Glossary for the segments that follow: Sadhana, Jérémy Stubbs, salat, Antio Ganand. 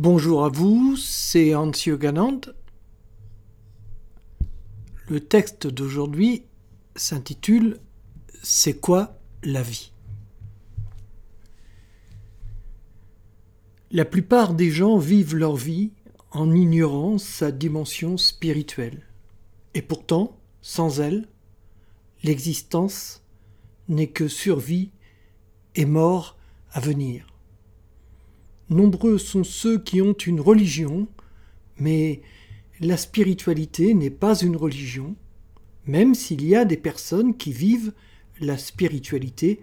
Bonjour à vous, c'est Antio Ganand. Le texte d'aujourd'hui s'intitule « C'est quoi la vie ?» La plupart des gens vivent leur vie en ignorant sa dimension spirituelle. Et pourtant, sans elle, l'existence n'est que survie et mort à venir. Nombreux sont ceux qui ont une religion, mais la spiritualité n'est pas une religion, même s'il y a des personnes qui vivent la spiritualité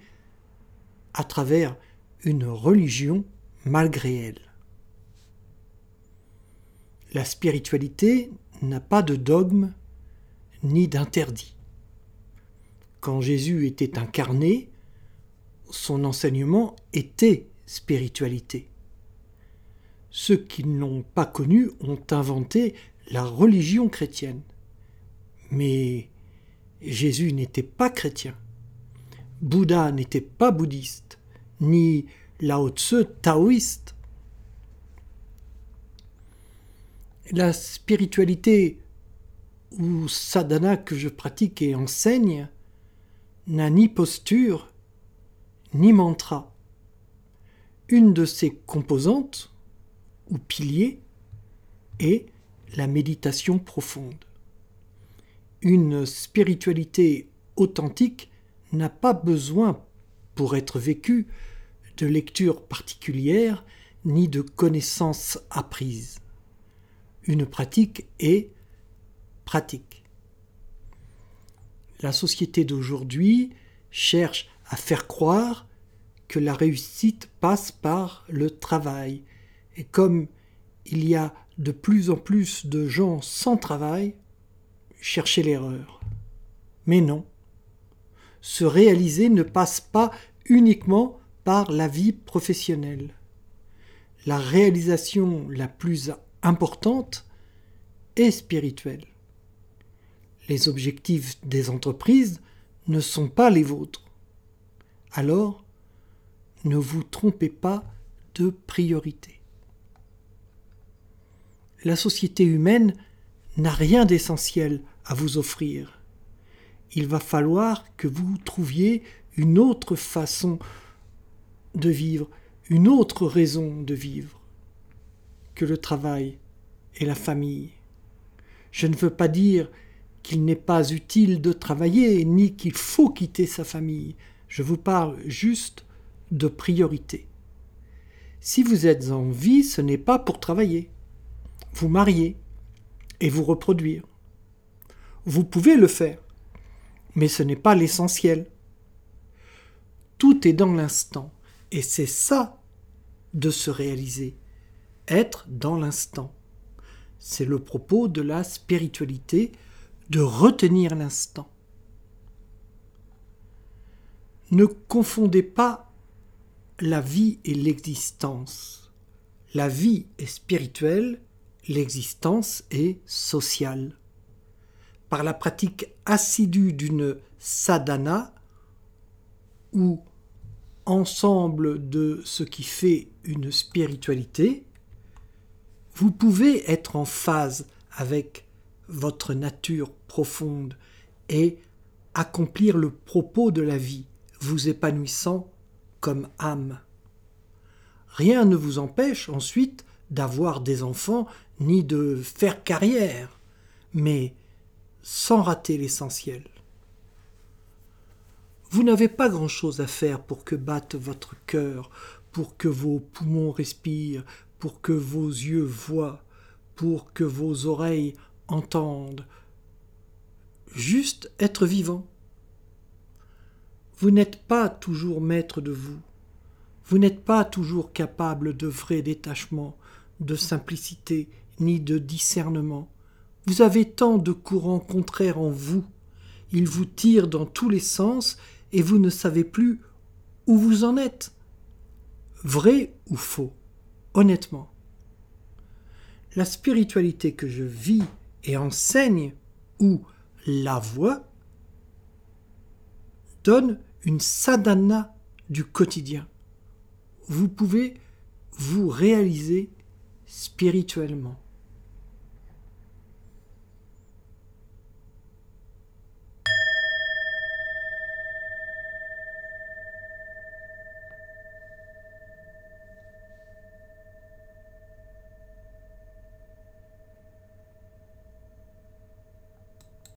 à travers une religion malgré elle. La spiritualité n'a pas de dogme ni d'interdit. Quand Jésus était incarné, son enseignement était spiritualité. Ceux qui ne l'ont pas connu ont inventé la religion chrétienne. Mais Jésus n'était pas chrétien. Bouddha n'était pas bouddhiste, ni Lao Tse taoïste. La spiritualité ou sadhana que je pratique et enseigne n'a ni posture, ni mantra. Une de ses composantes ou pilier est la méditation profonde. Une spiritualité authentique n'a pas besoin, pour être vécue, de lectures particulières ni de connaissances apprises. Une pratique est pratique. La société d'aujourd'hui cherche à faire croire que la réussite passe par le travail. Et comme il y a de plus en plus de gens sans travail, cherchez l'erreur. Mais non, se réaliser ne passe pas uniquement par la vie professionnelle. La réalisation la plus importante est spirituelle. Les objectifs des entreprises ne sont pas les vôtres. Alors, ne vous trompez pas de priorité. La société humaine n'a rien d'essentiel à vous offrir. Il va falloir que vous trouviez une autre façon de vivre, une autre raison de vivre que le travail et la famille. Je ne veux pas dire qu'il n'est pas utile de travailler ni qu'il faut quitter sa famille. Je vous parle juste de priorité. Si vous êtes en vie, ce n'est pas pour travailler. Vous marier et vous reproduire. Vous pouvez le faire, mais ce n'est pas l'essentiel. Tout est dans l'instant, et c'est ça de se réaliser, être dans l'instant. C'est le propos de la spiritualité, de retenir l'instant. Ne confondez pas la vie et l'existence. La vie est spirituelle, l'existence est sociale. Par la pratique assidue d'une sadhana ou ensemble de ce qui fait une spiritualité, vous pouvez être en phase avec votre nature profonde et accomplir le propos de la vie, vous épanouissant comme âme. Rien ne vous empêche ensuite d'avoir des enfants ni de faire carrière, mais sans rater l'essentiel. Vous n'avez pas grand-chose à faire pour que batte votre cœur, pour que vos poumons respirent, pour que vos yeux voient, pour que vos oreilles entendent. Juste être vivant. Vous n'êtes pas toujours maître de vous. Vous n'êtes pas toujours capable de vrai détachement, de simplicité, ni de discernement. Vous avez tant de courants contraires en vous. Ils vous tirent dans tous les sens et vous ne savez plus où vous en êtes. Vrai ou faux, honnêtement. La spiritualité que je vis et enseigne, ou la voie, donne une sadhana du quotidien. Vous pouvez vous réaliser spirituellement.